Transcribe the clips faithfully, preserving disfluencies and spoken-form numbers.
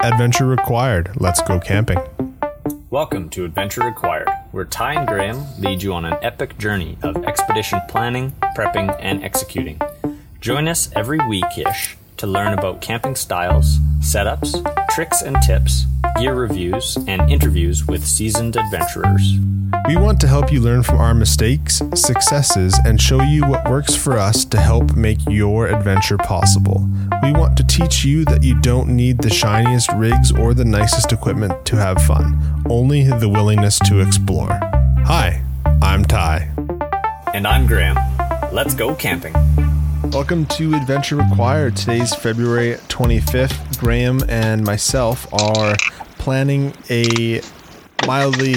Adventure Required. Let's go camping. Welcome to Adventure Required, where Ty and Graham lead you on an epic journey of expedition planning, prepping, and executing. Join us every week-ish to learn about camping styles, setups, tricks and tips, gear reviews, and interviews with seasoned adventurers. We want to help you learn from our mistakes, successes, and show you what works for us to help make your adventure possible. We want to teach you that you don't need the shiniest rigs or the nicest equipment to have fun, only the willingness to explore. Hi, I'm Ty. And I'm Graham. Let's go camping. Welcome to Adventure Required. Today's February twenty-fifth. Graham and myself are planning a mildly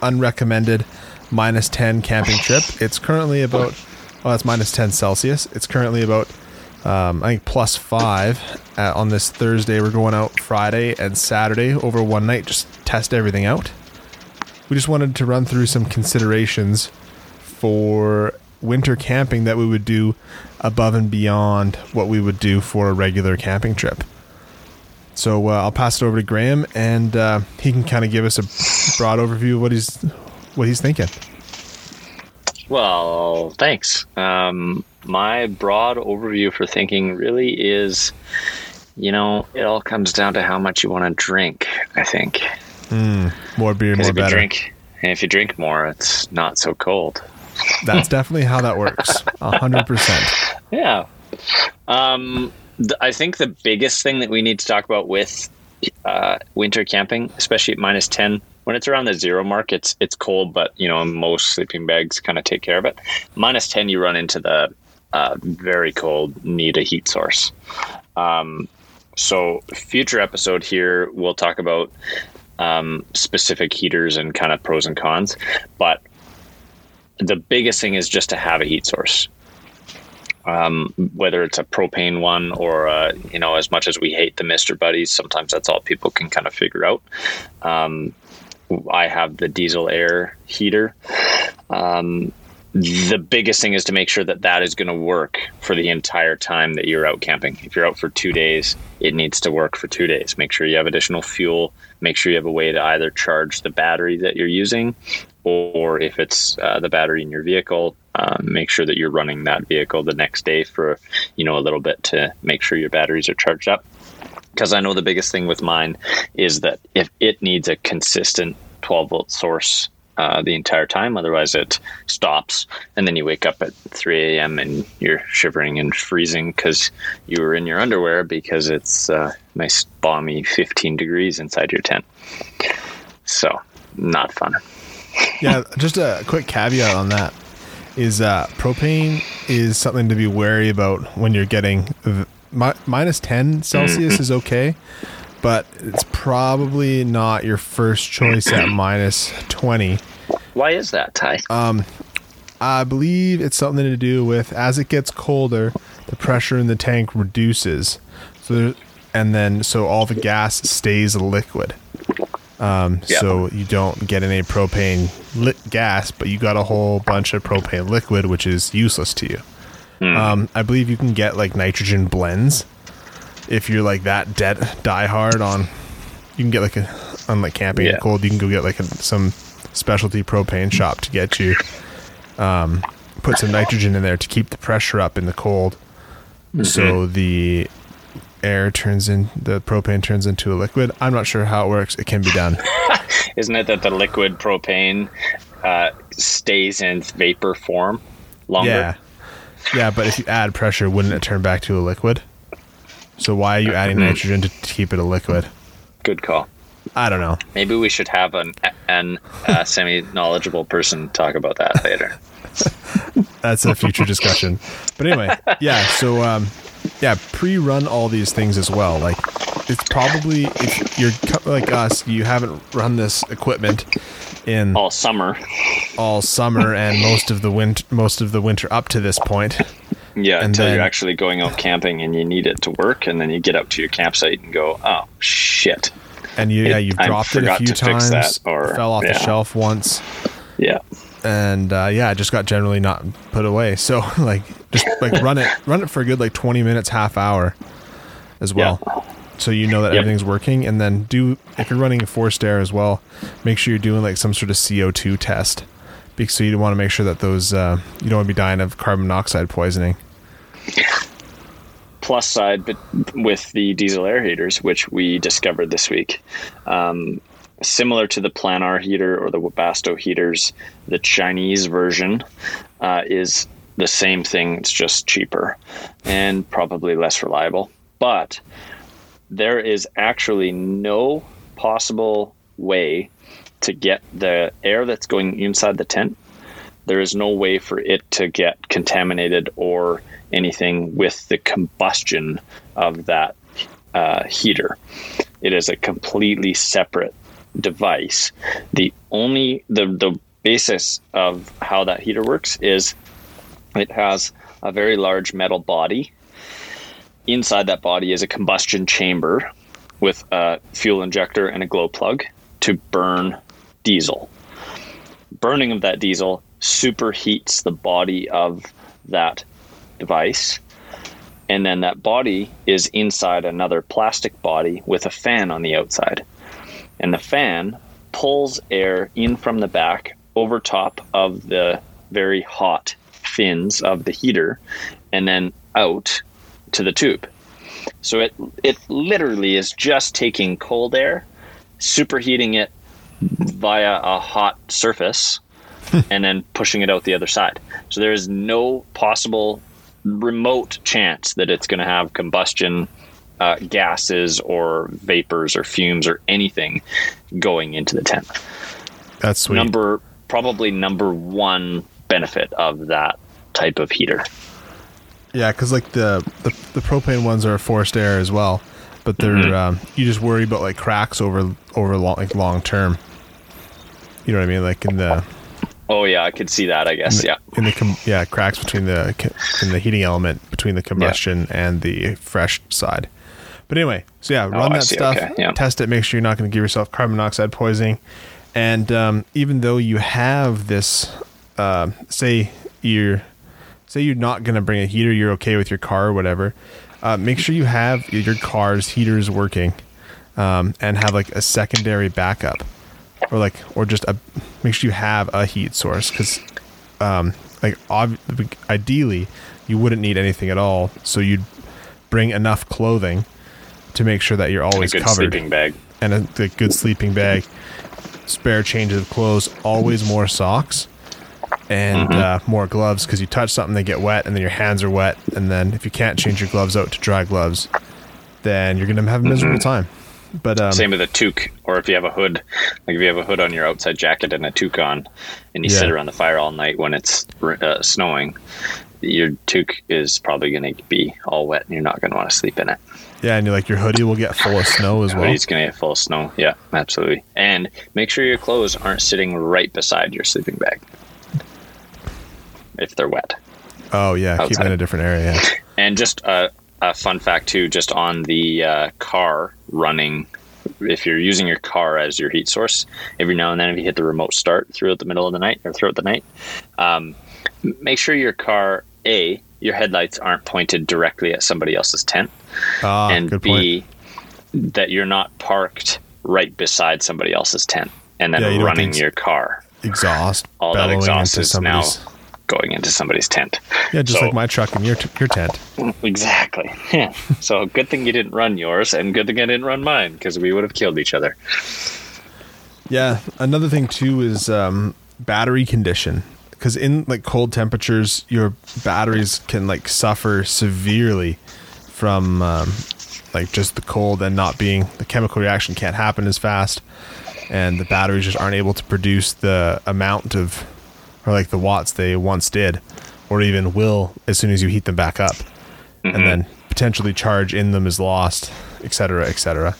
unrecommended minus ten camping trip. It's currently about, well, it's minus ten Celsius. It's currently about, um, I think, plus five uh, on this Thursday. We're going out Friday and Saturday over one night, just test everything out. We just wanted to run through some considerations for winter camping that we would do above and beyond what we would do for a regular camping trip. So uh, I'll pass it over to Graham, and uh, he can kind of give us a broad overview of what he's what he's thinking. Well, thanks. Um, my broad overview for thinking really is, you know, it all comes down to how much you want to drink, I think. Mm, more beer, more better. Drink, and if you drink more, it's not so cold. That's definitely how that works. one hundred percent. Yeah. Um, th- I think the biggest thing that we need to talk about with uh, winter camping, especially at minus ten, when it's around the zero mark, it's it's cold, but, you know, most sleeping bags kind of take care of it. minus ten, you run into the uh, very cold, need a heat source. Um, so future episode here, we'll talk about um, specific heaters and kind of pros and cons, but the biggest thing is just to have a heat source, um, whether it's a propane one or, uh, you know, as much as we hate the Mister Buddies, sometimes that's all people can kind of figure out. Um, I have the diesel air heater. Um, the biggest thing is to make sure that that is going to work for the entire time that you're out camping. If you're out for two days, it needs to work for two days. Make sure you have additional fuel. Make sure you have a way to either charge the battery that you're using, or if it's uh, the battery in your vehicle, um, make sure that you're running that vehicle the next day for, you know, a little bit to make sure your batteries are charged up. Because I know the biggest thing with mine is that if it needs a consistent twelve volt source uh, the entire time, otherwise it stops. And then you wake up at three a.m. and you're shivering and freezing because you were in your underwear because it's uh, nice balmy fifteen degrees inside your tent. So not fun. Yeah, just a quick caveat on that is uh, propane is something to be wary about when you're getting mi- minus ten Celsius mm-hmm. is okay, but it's probably not your first choice at minus twenty. Why is that, Ty? Um, I believe it's something to do with as it gets colder, the pressure in the tank reduces, so there, and then so all the gas stays liquid. Um, yep. So you don't get any propane lit gas, but you got a whole bunch of propane liquid, which is useless to you. Mm. Um, I believe you can get like nitrogen blends if you're like that dead diehard on. You can get like a on like camping yeah. cold. You can go get like a, some specialty propane shop to get you um, put some nitrogen in there to keep the pressure up in the cold, mm-hmm. so the air turns in the propane turns into a liquid. I'm not sure how it works. It can be done. Isn't it that the liquid propane uh, stays in vapor form longer? Yeah, yeah. But if you add pressure, wouldn't it turn back to a liquid? So why are you adding mm-hmm. nitrogen to keep it a liquid? Good call. I don't know. Maybe we should have an an uh, semi-knowledgeable person talk about that later. That's a future discussion. But anyway, yeah. So. Um, Yeah, pre-run all these things as well. Like, it's probably, if you're like us, you haven't run this equipment in all summer, all summer, and most of the winter, most of the winter up to this point. Yeah, and until then, you're actually going out camping and you need it to work, and then you get up to your campsite and go, oh shit! And you, it, yeah, you've I dropped it a few times, that, or fell off yeah. the shelf once. Yeah. And uh, yeah, it just got generally not put away. So like, just like run it, run it for a good like twenty minutes, half hour, as well. Yeah. so you know that yep. everything's working. And then do, if you're running forced air as well, make sure you're doing like some sort of C O two test, because so you want to make sure that those uh, you don't want to be dying of carbon monoxide poisoning. Plus side, but with the diesel air heaters, which we discovered this week, um, similar to the Planar heater or the Wabasto heaters, the Chinese version uh, is the same thing. It's just cheaper and probably less reliable. But there is actually no possible way to get the air that's going inside the tent. There is no way for it to get contaminated or anything with the combustion of that uh, heater. It is a completely separate device. The only the the basis of how that heater works is it has a very large metal body. Inside that body is a combustion chamber with a fuel injector and a glow plug to burn diesel. Burning of that diesel superheats the body of that device, and then that body is inside another plastic body with a fan on the outside, and the fan pulls air in from the back over top of the very hot fins of the heater and then out to the tube. So it it literally is just taking cold air, superheating it via a hot surface, and then pushing it out the other side. So there is no possible remote chance that it's going to have combustion uh, gases or vapors or fumes or anything going into the tent. That's sweet. Number, probably number one benefit of that type of heater. Yeah, because like the, the, the propane ones are forced air as well, but they're mm-hmm. um, you just worry about like cracks over over long, like long term. You know what I mean? Like in the Oh yeah, I could see that. I guess yeah. In the, in the com- yeah cracks between the in the heating element between the combustion yeah. and the fresh side. But anyway, so yeah, run oh, that stuff, okay. yeah. test it, make sure you're not going to give yourself carbon monoxide poisoning. And um, even though you have this, uh, say you're say you're not going to bring a heater, you're okay with your car or whatever. Uh, make sure you have your car's heaters working, um, and have like a secondary backup. Or like, or just a, make sure you have a heat source, because, um, like, ob- ideally, you wouldn't need anything at all. So you'd bring enough clothing to make sure that you're always covered. A good covered. sleeping bag and a, a good sleeping bag, spare changes of clothes, always more socks and mm-hmm. uh, more gloves, because you touch something, they get wet, and then your hands are wet, and then if you can't change your gloves out to dry gloves, then you're gonna have a miserable mm-hmm. time. But um, same with a toque, or if you have a hood, like if you have a hood on your outside jacket and a toque on, and you yeah. sit around the fire all night when it's uh, snowing, your toque is probably going to be all wet, and you're not going to want to sleep in it. Yeah, and you're like, your hoodie will get full of snow as well. Hoodie's going to get full of snow. Yeah, absolutely. And make sure your clothes aren't sitting right beside your sleeping bag if they're wet. Oh yeah, outside. Keep it in a different area. Yeah. And just uh. A uh, fun fact too, just on the uh, car running, if you're using your car as your heat source, every now and then, if you hit the remote start throughout the middle of the night or throughout the night, um, make sure your car, A, your headlights aren't pointed directly at somebody else's tent, ah, and B, point. that you're not parked right beside somebody else's tent, and then yeah, you running your car. Exhaust. All that exhaust is now going into somebody's tent. Yeah, just so, like my truck and your t- your tent. Exactly. Yeah. So good thing you didn't run yours, and good thing I didn't run mine, because we would have killed each other. Yeah. Another thing too is um, battery condition, because in like cold temperatures, your batteries can like suffer severely from um, like just the cold and not being the chemical reaction can't happen as fast, and the batteries just aren't able to produce the amount of, or like the watts they once did, or even will as soon as you heat them back up, mm-hmm. and then potentially charge in them is lost, et cetera, et cetera.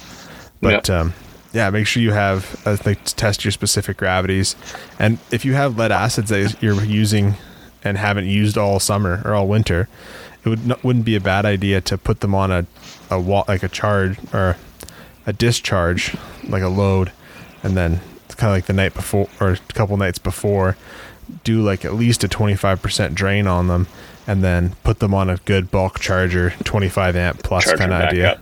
But yep. um, yeah, make sure you have uh, like test your specific gravities, and if you have lead acids that you're using and haven't used all summer or all winter, it would not, wouldn't be a bad idea to put them on a a watt, like a charge or a discharge, like a load, and then kind of like the night before or a couple nights before, do like at least a twenty-five percent drain on them, and then put them on a good bulk charger, twenty-five amp plus kind of idea. Up.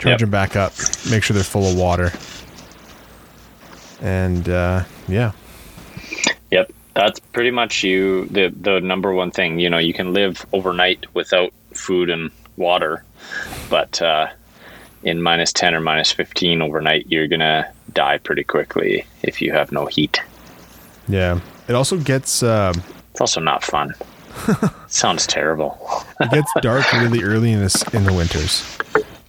Charge yep. them back up. Make sure they're full of water. And, uh, yeah. Yep. That's pretty much you. The, the number one thing, you know, you can live overnight without food and water, but, uh, in minus ten or minus fifteen overnight, you're going to die pretty quickly if you have no heat. Yeah. It also gets, uh, it's also not fun. Sounds terrible. It gets dark really early in the, in the winters.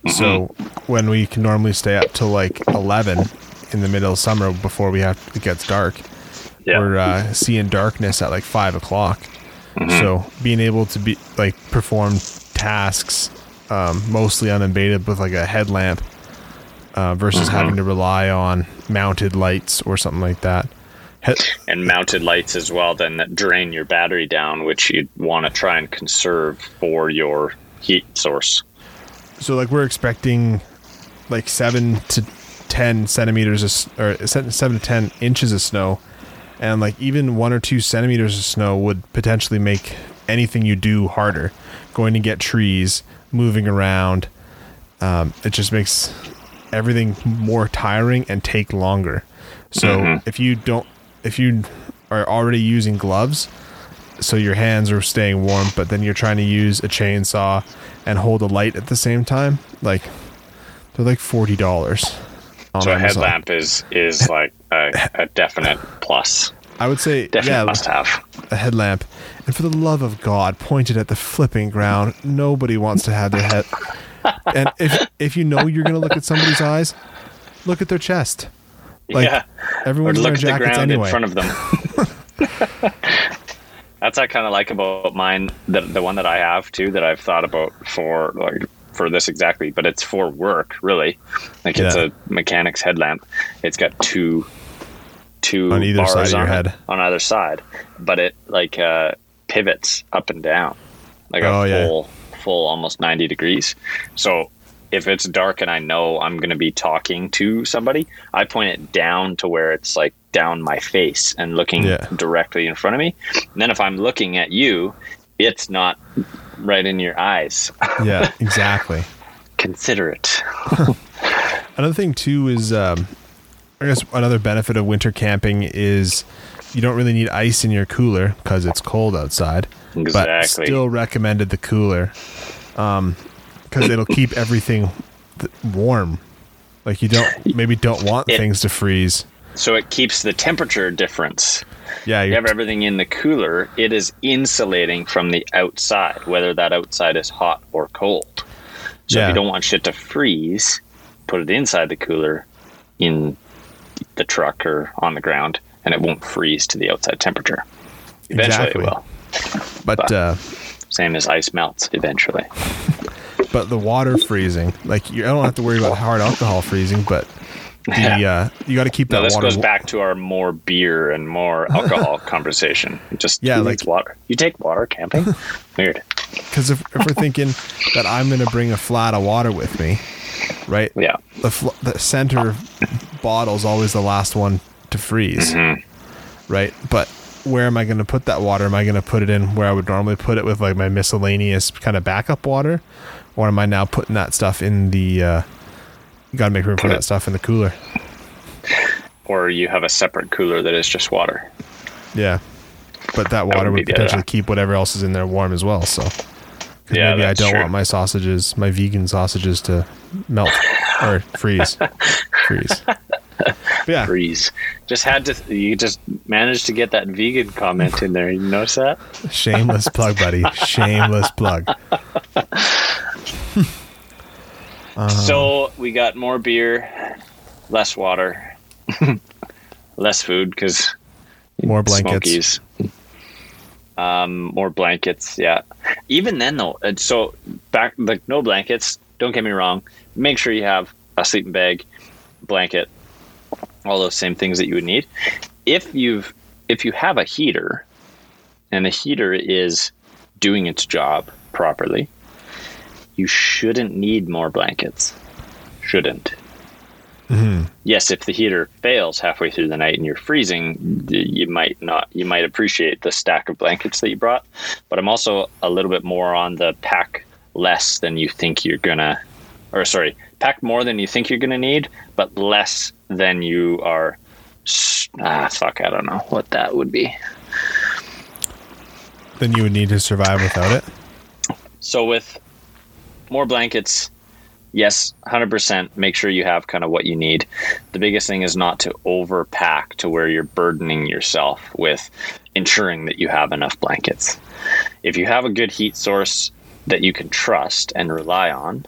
Mm-hmm. So when we can normally stay up till like eleven in the middle of summer before we have, it gets dark. Yeah. We're uh, seeing darkness at like five o'clock. Mm-hmm. So being able to be like perform tasks um, mostly unabated with like a headlamp uh, versus mm-hmm. having to rely on mounted lights or something like that. He- and mounted lights as well then that drain your battery down, which you'd want to try and conserve for your heat source. So like we're expecting like seven to ten centimeters of, or seven to ten inches of snow, and like even one or two centimeters of snow would potentially make anything you do harder. Going to get trees, moving around, um, it just makes everything more tiring and take longer. So mm-hmm. if you don't if you are already using gloves, so your hands are staying warm, but then you're trying to use a chainsaw and hold a light at the same time, like they're like forty dollars. So a headlamp is is like a, a definite plus. I would say definite yeah, must have a headlamp. And for the love of God, point it at the flipping ground. Nobody wants to have their head. And if if you know you're going to look at somebody's eyes, look at their chest. Like yeah. everyone's or look at the ground anyway. In front of them. That's what I kind of like about mine, the, the one that I have too, that I've thought about for like for this exactly, but it's for work really. Like yeah. it's a mechanic's headlamp. It's got two two on either bars side of your on, head. On either side, but it like uh, pivots up and down, like oh, a full yeah. full almost ninety degrees. So if it's dark and I know I'm going to be talking to somebody, I point it down to where it's like down my face and looking yeah. directly in front of me. And then if I'm looking at you, it's not right in your eyes. Yeah, exactly. Consider it. Another thing too is, um, I guess another benefit of winter camping is you don't really need ice in your cooler because it's cold outside. Exactly. But still recommended the cooler. Um, Because it'll keep everything th- warm. Like you don't maybe don't want it, things to freeze. So it keeps the temperature difference. Yeah, you have everything in the cooler. It is insulating from the outside, whether that outside is hot or cold. So yeah. if you don't want shit to freeze, put it inside the cooler, in the truck or on the ground, and it won't freeze to the outside temperature. Eventually exactly. it will. But, but uh, same as ice melts eventually. But the water freezing, like you don't have to worry about hard alcohol freezing, but the, yeah. uh, you got to keep that no, this water. This goes wa- back to our more beer and more alcohol conversation. Just yeah, like water. You take water camping? Weird. Because if, if we're thinking that I'm going to bring a flat of water with me, right? Yeah. The, fl- the center bottle is always the last one to freeze, mm-hmm. right? But where am I going to put that water? Am I going to put it in where I would normally put it with like my miscellaneous kind of backup water? Or am I now putting that stuff in the, uh, got to make room for that stuff in the cooler? Or you have a separate cooler that is just water. Yeah. But that water that would, would potentially keep whatever else is in there warm as well. So yeah, maybe I don't true. want my sausages, my vegan sausages to melt or freeze. freeze. But yeah. Freeze. Just had to, you just managed to get that vegan comment in there. You notice that? Shameless plug, buddy. Shameless plug. um, so we got more beer, less water, less food because more blankets. Smokies. Um, more blankets, yeah. Even then though, so back like no blankets. Don't get me wrong. Make sure you have a sleeping bag, blanket, all those same things that you would need. If you've if you have a heater, and the heater is doing its job properly, you shouldn't need more blankets. Shouldn't. Mm-hmm. Yes, if the heater fails halfway through the night and you're freezing, you might not. You might appreciate the stack of blankets that you brought. But I'm also a little bit more on the pack less than you think you're gonna or sorry, pack more than you think you're going to need, but less than you are. Ah, fuck, I don't know what that would be. Then you would need to survive without it. So with more blankets, yes, one hundred percent. Make sure you have kind of what you need. The biggest thing is not to overpack to where you're burdening yourself with ensuring that you have enough blankets. If you have a good heat source that you can trust and rely on,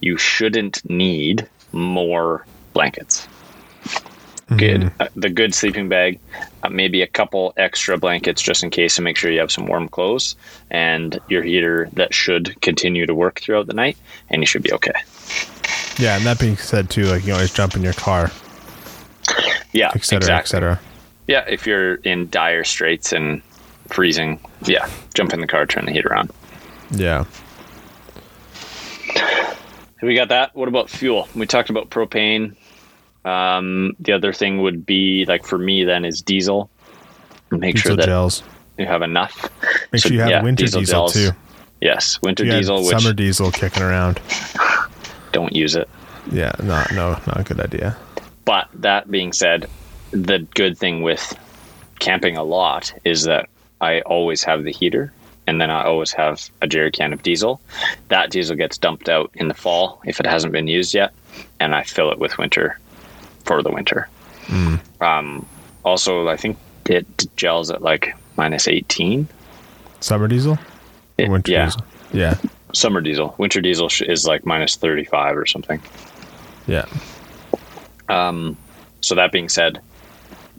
you shouldn't need more blankets. Good. Mm-hmm. Uh, the good sleeping bag, uh, maybe a couple extra blankets just in case, and make sure you have some warm clothes and your heater that should continue to work throughout the night, and you should be okay. Yeah, and that being said too, like you always jump in your car. Yeah, et cetera, exactly. et cetera. Yeah, if you're in dire straits and freezing, yeah, jump in the car, turn the heater on. Yeah. We got that. What about fuel? We talked about propane. Um, the other thing would be, like for me then, is diesel. Make diesel sure that gels. You have enough. Make so, sure you have yeah, winter diesel, diesel too. Yes, winter you diesel. Which, summer diesel kicking around. Don't use it. Yeah, no, no, not a good idea. But that being said, the good thing with camping a lot is that I always have the heater, and then I always have a jerry can of diesel. That diesel gets dumped out in the fall if it hasn't been used yet, and I fill it with winter for the winter. Mm. Um, also, I think it gels at like minus eighteen. Summer diesel? It, winter yeah. diesel? Yeah. Summer diesel. Winter diesel is like minus thirty-five or something. Yeah. Um. So that being said,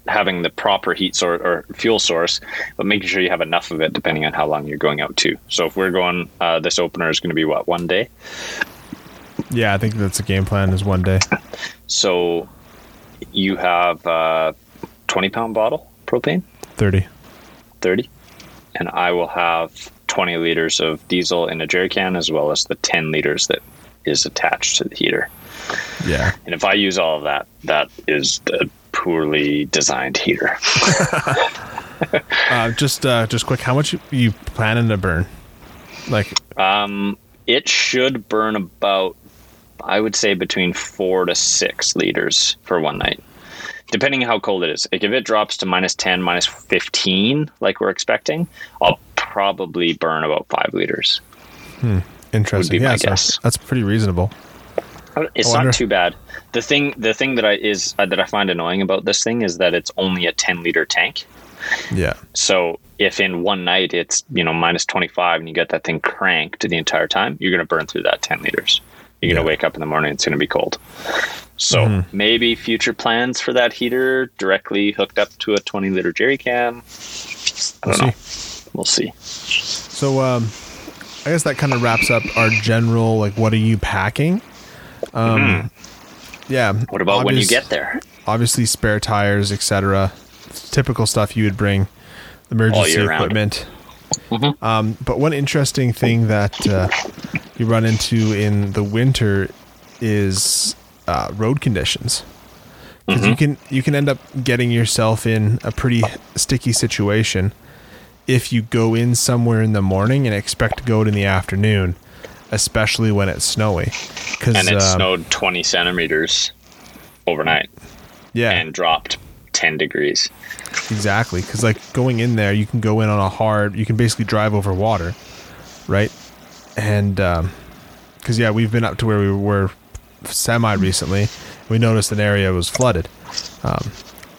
having the proper heat source or fuel source, but making sure you have enough of it depending on how long you're going out to. So if we're going, uh, this opener is going to be what, one day? Yeah, I think that's the game plan is one day. So... You have a twenty pound bottle propane? thirty. thirty. And I will have twenty liters of diesel in a jerry can, as well as the ten liters that is attached to the heater. Yeah. And if I use all of that, that is the poorly designed heater. uh, just uh, just quick, how much are you planning to burn? Like, um, it should burn about, I would say, between four to six liters for one night, depending on how cold it is. Like if it drops to minus ten, minus fifteen, like we're expecting, I'll probably burn about five liters. Hmm. Interesting. Yeah, so guess. That's pretty reasonable. It's not too bad. The thing, the thing that I is uh, that I find annoying about this thing is that it's only a ten liter tank. Yeah. So if in one night it's, you know, minus twenty-five and you get that thing cranked the entire time, you're going to burn through that ten liters. You're going to yeah. wake up in the morning, it's going to be cold. So mm-hmm. maybe future plans for that heater directly hooked up to a twenty liter jerry can. I don't we'll know. See. We'll see. So um, I guess that kind of wraps up our general, like, what are you packing? Um, mm-hmm. Yeah. What about obvious, when you get there? Obviously spare tires, et cetera. Typical stuff you would bring. Emergency equipment. Mm-hmm. Um, but one interesting thing that uh, you run into in the winter is uh, road conditions, because mm-hmm. you can you can end up getting yourself in a pretty sticky situation if you go in somewhere in the morning and expect to go out in the afternoon, especially when it's snowy. Cause, and it um, snowed twenty centimeters overnight. Yeah, and dropped ten degrees. Exactly, because like going in there, you can go in on a hard, you can basically drive over water, right? And um because yeah, we've been up to where we were semi recently, we noticed an area was flooded. Um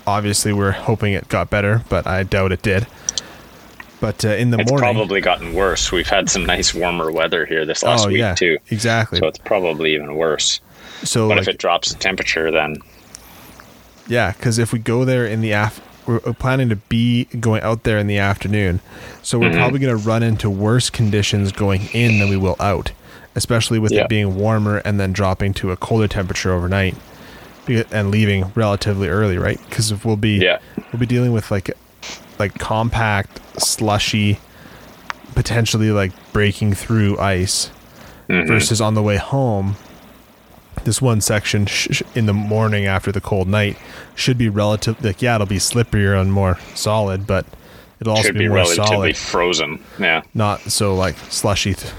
obviously we're hoping it got better, but I doubt it did. But uh, in the it's morning, it's probably gotten worse. We've had some nice warmer weather here this last oh, week yeah, too. Exactly. So it's probably even worse. So but like, if it drops the temperature, then yeah, because if we go there in the afternoon, we're planning to be going out there in the afternoon. So we're mm-hmm. probably going to run into worse conditions going in than we will out, especially with yeah. it being warmer and then dropping to a colder temperature overnight and leaving relatively early, right? Because we'll be yeah. we'll be dealing with like like compact, slushy, potentially like breaking through ice mm-hmm. versus on the way home. This one section sh- sh- in the morning after the cold night should be relative. Like, yeah, it'll be slipperier and more solid, but it'll also should be, be more relatively solid, frozen. Yeah, not so like slushy. Th-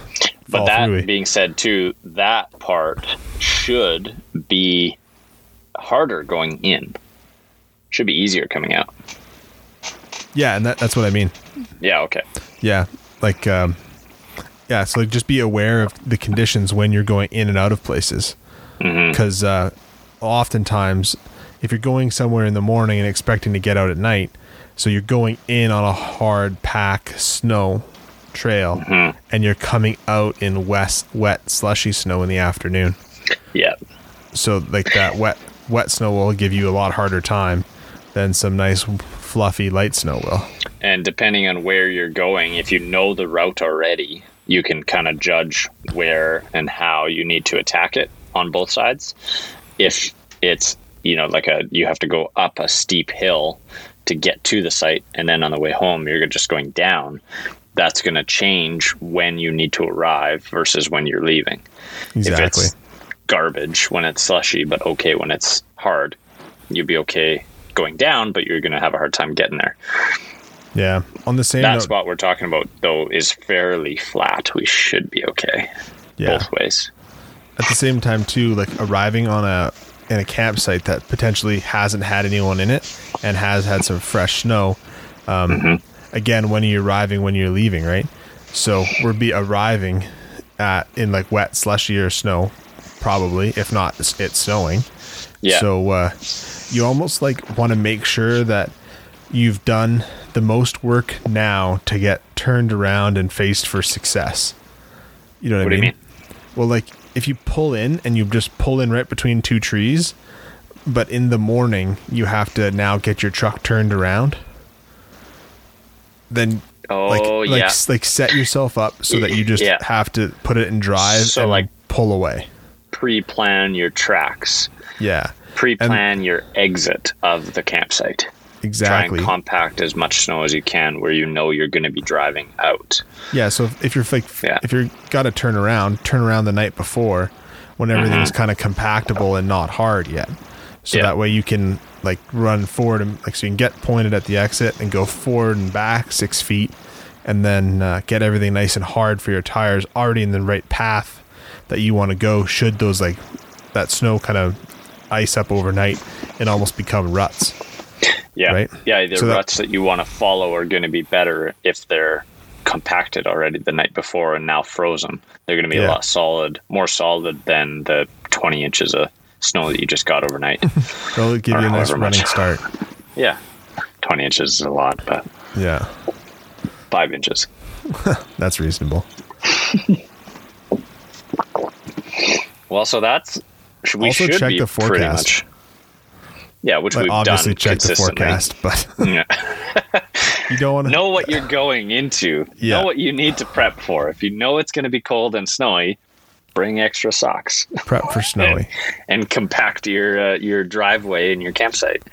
But that being said, too, that part should be harder going in. Should be easier coming out. Yeah, and that, that's what I mean. Yeah, okay. Yeah, like, um, yeah, so like just be aware of the conditions when you're going in and out of places. Because mm-hmm. uh, oftentimes, if you're going somewhere in the morning and expecting to get out at night, so you're going in on a hard pack snow trail, mm-hmm. and you're coming out in west, wet, slushy snow in the afternoon. Yeah. So like that wet, wet snow will give you a lot harder time than some nice, fluffy, light snow will. And depending on where you're going, if you know the route already, you can kind of judge where and how you need to attack it on both sides. If it's, you know, like a, you have to go up a steep hill to get to the site, and then on the way home, you're just going down. That's going to change when you need to arrive versus when you're leaving. Exactly. If it's garbage when it's slushy, but okay when it's hard, you'll be okay going down, but you're going to have a hard time getting there. Yeah. On the same, that spot we're talking about though is fairly flat. We should be okay. Yeah. Both ways. At the same time too, like arriving on a in a campsite that potentially hasn't had anyone in it and has had some fresh snow. Um, mm-hmm. Again, when you're arriving, when you're leaving, right? So we'll be arriving at in like wet, slushy or snow, probably, if not it's snowing. Yeah. So uh, you almost like want to make sure that you've done the most work now to get turned around and faced for success. You know what, what I mean? Do you mean? Well, like, if you pull in and you just pull in right between two trees, but in the morning you have to now get your truck turned around, then oh, like, like, yeah. like set yourself up so that you just yeah. have to put it in drive so and like pull away. Pre-plan your tracks. Yeah. Pre-plan and your exit of the campsite. Exactly. Try and compact as much snow as you can where you know you're going to be driving out. Yeah. So if, if you're like, yeah. if you're got to turn around, turn around the night before when everything's mm-hmm. kind of compactable and not hard yet. So yeah. that way you can like run forward and like, so you can get pointed at the exit and go forward and back six feet and then uh, get everything nice and hard for your tires already in the right path that you want to go. Should those like that snow kind of ice up overnight and almost become ruts. Yeah, right? yeah. The so ruts that, that you want to follow are going to be better if they're compacted already the night before and now frozen. They're going to be yeah. a lot solid, more solid than the twenty inches of snow that you just got overnight. They'll give or you a nice running much. start. Yeah, twenty inches is a lot, but yeah, five inches. That's reasonable. Well, so that's we also should check be the forecast. Pretty much. Yeah, which like we've obviously done check the forecast, but yeah. you don't want to know what you're going into. Yeah. Know what you need to prep for. If you know it's going to be cold and snowy, bring extra socks. Prep for snowy and, and compact your uh, your driveway and your campsite.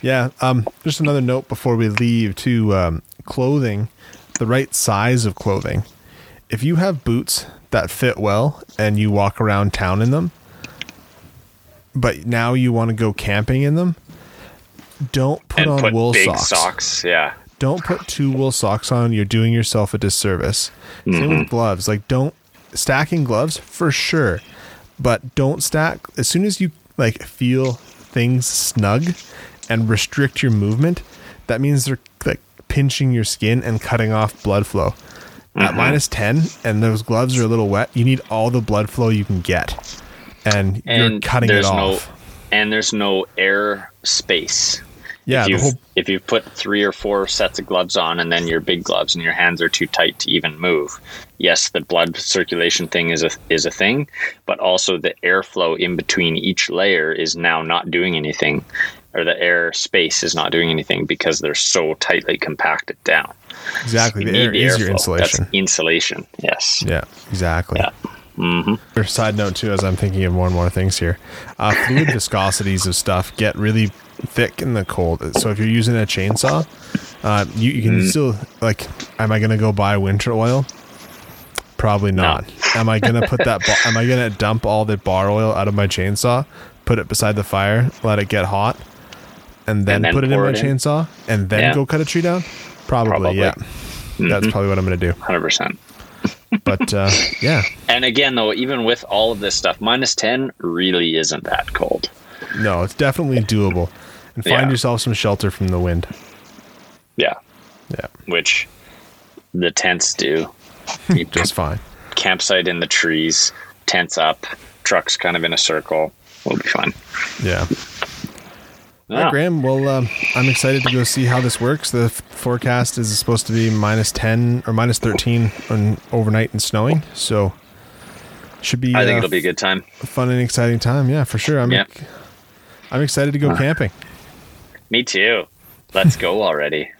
Yeah. Um. Just another note before we leave to um, clothing, the right size of clothing. If you have boots that fit well and you walk around town in them, but now you want to go camping in them, don't put and on put wool big socks. socks. Yeah. Don't put two wool socks on. You're doing yourself a disservice. Mm-hmm. Same with gloves. Like don't stacking gloves for sure, but don't stack. As soon as you like feel things snug and restrict your movement, that means they're like pinching your skin and cutting off blood flow. Mm-hmm. At minus ten and those gloves are a little wet, you need all the blood flow you can get. And, and you're cutting it off. No, and there's no air space. Yeah. If you've, whole... if you've put three or four sets of gloves on and then your big gloves and your hands are too tight to even move. Yes, the blood circulation thing is a, is a thing, but also the airflow in between each layer is now not doing anything, or the air space is not doing anything because they're so tightly compacted down. Exactly. So the air the is airflow. Your insulation. That's insulation. Yes. Yeah, exactly. Yeah. Mm-hmm. Side note too, as I'm thinking of more and more things here, uh, fluid viscosities of stuff get really thick in the cold. So if you're using a chainsaw, uh, you, you can mm. still like, am I going to go buy winter oil? Probably not. No. Am I going to put that? Ba- am I going to dump all the bar oil out of my chainsaw, put it beside the fire, let it get hot, and then, and then put it in my it in. chainsaw, and then yeah. go cut a tree down? Probably, probably. yeah. Mm-hmm. That's probably what I'm going to do. one hundred percent But uh, yeah. And again, though, even with all of this stuff, minus ten really isn't that cold. No, it's definitely doable. And find yeah. yourself some shelter from the wind. Yeah. Yeah. Which the tents do. Just fine. Campsite in the trees, tents up, trucks kind of in a circle. It'll be fun. Yeah. All right, Graham. Well, um, I'm excited to go see how this works. The f- forecast is supposed to be minus ten or minus thirteen on overnight and snowing. So should be. I think uh, it'll be a good time. A fun and exciting time. Yeah, for sure. I'm yep. I'm excited to go uh, camping. Me too. Let's go already.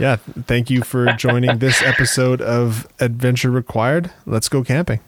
Yeah. Thank you for joining this episode of Adventure Required. Let's go camping.